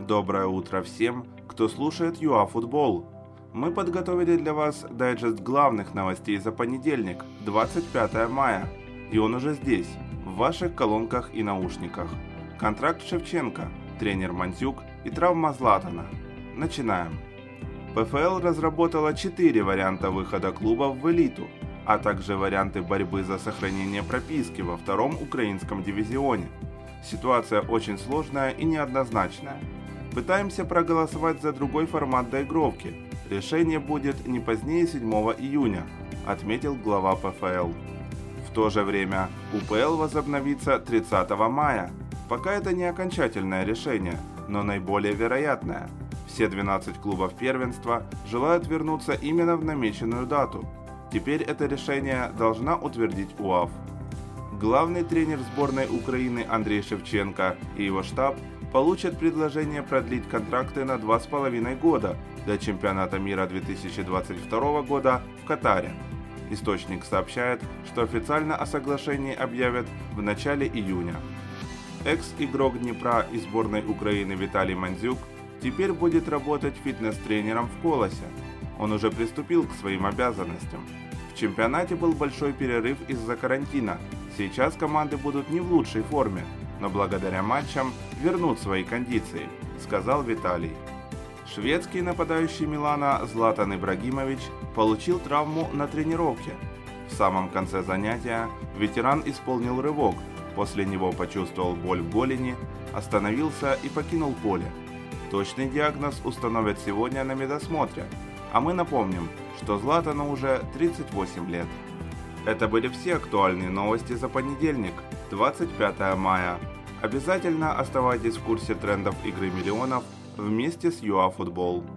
Доброе утро всем, кто слушает UA-Футбол. Мы подготовили для вас дайджест главных новостей за понедельник, 25 мая. И он уже здесь, в ваших колонках и наушниках. Контракт Шевченко, тренер Мандзюк и травма Златана. Начинаем. ПФЛ разработала 4 варианта выхода клубов в элиту, а также варианты борьбы за сохранение прописки во втором украинском дивизионе. Ситуация очень сложная и неоднозначная. Пытаемся проголосовать за другой формат доигровки. Решение будет не позднее 7 июня, отметил глава ПФЛ. В то же время УПЛ возобновится 30 мая. Пока это не окончательное решение, но наиболее вероятное. Все 12 клубов первенства желают вернуться именно в намеченную дату. Теперь это решение должна утвердить УАФ. Главный тренер сборной Украины Андрей Шевченко и его штаб получат предложение продлить контракты на 2,5 года до чемпионата мира 2022 года в Катаре. Источник сообщает, что официально о соглашении объявят в начале июня. Экс-игрок Днепра и сборной Украины Виталий Мандзюк теперь будет работать фитнес-тренером в Колосе. Он уже приступил к своим обязанностям. В чемпионате был большой перерыв из-за карантина. Сейчас команды будут не в лучшей форме, но благодаря матчам вернут свои кондиции, сказал Виталий. Шведский нападающий Милана Златан Ибрагимович получил травму на тренировке. В самом конце занятия ветеран исполнил рывок, после него почувствовал боль в голени, остановился и покинул поле. Точный диагноз установят сегодня на медосмотре, а мы напомним, что Златану уже 38 лет. Это были все актуальные новости за понедельник, 25 мая. Обязательно оставайтесь в курсе трендов игры миллионов вместе с UA-Футбол.